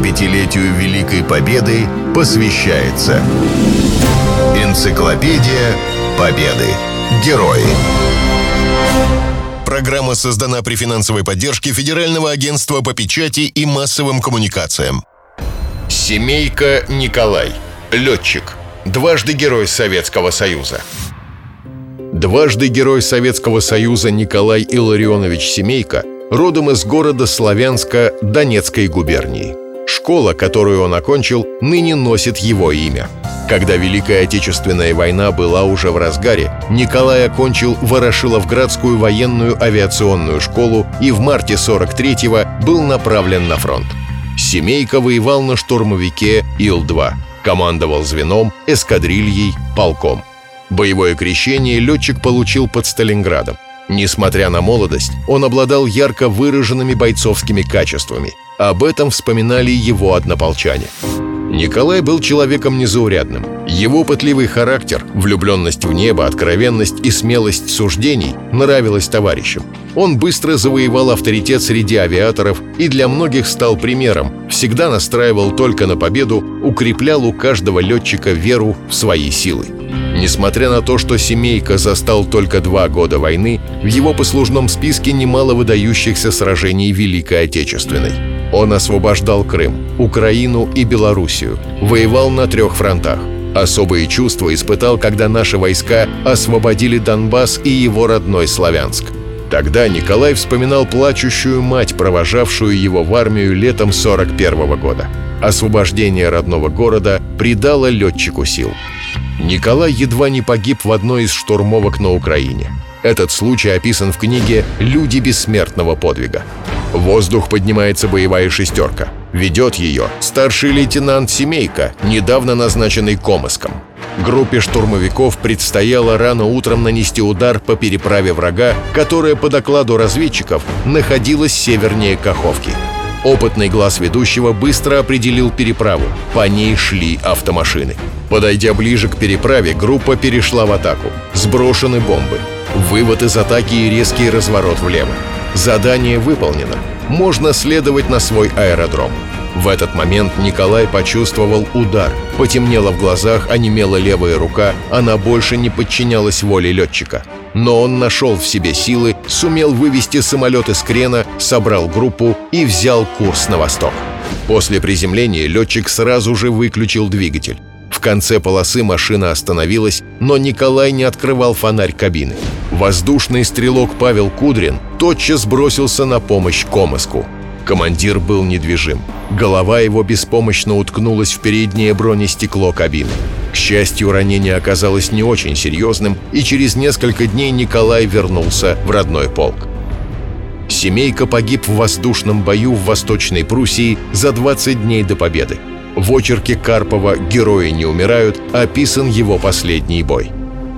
75-летию Великой Победы посвящается Энциклопедия Победы. Герои. Программа создана при финансовой поддержке Федерального агентства по печати и массовым коммуникациям. Семейко Николай. Летчик. Дважды Герой Советского Союза. Дважды Герой Советского Союза Николай Илларионович Семейко родом из города Славянска Донецкой губернии. Школа, которую он окончил, ныне носит его имя. Когда Великая Отечественная война была уже в разгаре, Николай окончил Ворошиловградскую военную авиационную школу и в марте 43-го был направлен на фронт. Семейко воевал на штурмовике Ил-2, командовал звеном, эскадрильей, полком. Боевое крещение летчик получил под Сталинградом. Несмотря на молодость, он обладал ярко выраженными бойцовскими качествами. Об этом вспоминали его однополчане. Николай был человеком незаурядным. Его пытливый характер, влюбленность в небо, откровенность и смелость суждений нравилось товарищам. Он быстро завоевал авторитет среди авиаторов и для многих стал примером, всегда настраивал только на победу, укреплял у каждого летчика веру в свои силы. Несмотря на то, что Семейко застал только 2 года войны, в его послужном списке немало выдающихся сражений Великой Отечественной. Он освобождал Крым, Украину и Белоруссию, воевал на 3 фронтах. Особые чувства испытал, когда наши войска освободили Донбасс и его родной Славянск. Тогда Николай вспоминал плачущую мать, провожавшую его в армию летом 41-го года. Освобождение родного города придало летчику сил. Николай едва не погиб в одной из штурмовок на Украине. Этот случай описан в книге «Люди бессмертного подвига». В воздух поднимается боевая шестерка. Ведет ее старший лейтенант Семейко, недавно назначенный Комыском. Группе штурмовиков предстояло рано утром нанести удар по переправе врага, которая, по докладу разведчиков, находилась севернее Каховки. Опытный глаз ведущего быстро определил переправу. По ней шли автомашины. Подойдя ближе к переправе, группа перешла в атаку. Сброшены бомбы. Вывод из атаки и резкий разворот влево. Задание выполнено. Можно следовать на свой аэродром. В этот момент Николай почувствовал удар. Потемнело в глазах, онемела левая рука, она больше не подчинялась воле летчика. Но он нашел в себе силы, сумел вывести самолет из крена, собрал группу и взял курс на восток. После приземления летчик сразу же выключил двигатель. В конце полосы машина остановилась, но Николай не открывал фонарь кабины. Воздушный стрелок Павел Кудрин тотчас бросился на помощь Комыску. Командир был недвижим. Голова его беспомощно уткнулась в переднее бронестекло кабины. К счастью, ранение оказалось не очень серьезным, и через несколько дней Николай вернулся в родной полк. Семейко погиб в воздушном бою в Восточной Пруссии за 20 дней до победы. В очерке Карпова «Герои не умирают» описан его последний бой.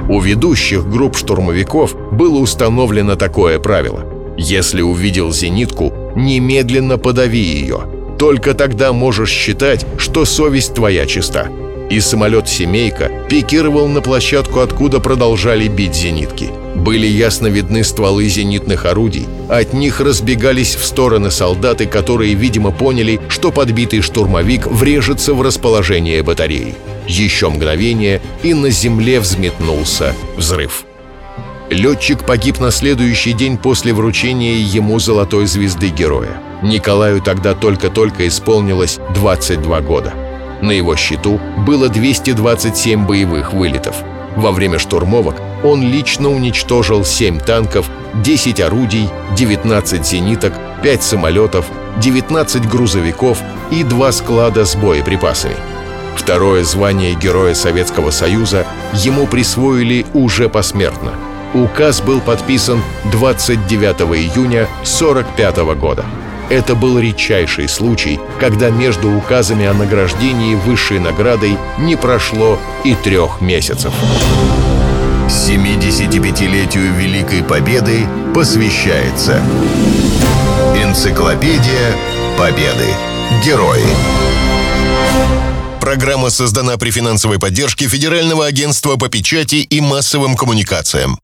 У ведущих групп штурмовиков было установлено такое правило. Если увидел зенитку, немедленно подави ее. Только тогда можешь считать, что совесть твоя чиста. И самолет «Семейко» пикировал на площадку, откуда продолжали бить зенитки. Были ясно видны стволы зенитных орудий. От них разбегались в стороны солдаты, которые, видимо, поняли, что подбитый штурмовик врежется в расположение батареи. Еще мгновение, и на земле взметнулся взрыв. Летчик погиб на следующий день после вручения ему Золотой звезды Героя. Николаю тогда только-только исполнилось 22 года. На его счету было 227 боевых вылетов. Во время штурмовок он лично уничтожил 7 танков, 10 орудий, 19 зениток, 5 самолетов, 19 грузовиков и 2 склада с боеприпасами. Второе звание Героя Советского Союза ему присвоили уже посмертно. Указ был подписан 29 июня 1945 года. Это был редчайший случай, когда между указами о награждении высшей наградой не прошло и 3 месяцев. 75-летию Великой Победы посвящается Энциклопедия Победы. Герои. Программа создана при финансовой поддержке Федерального агентства по печати и массовым коммуникациям.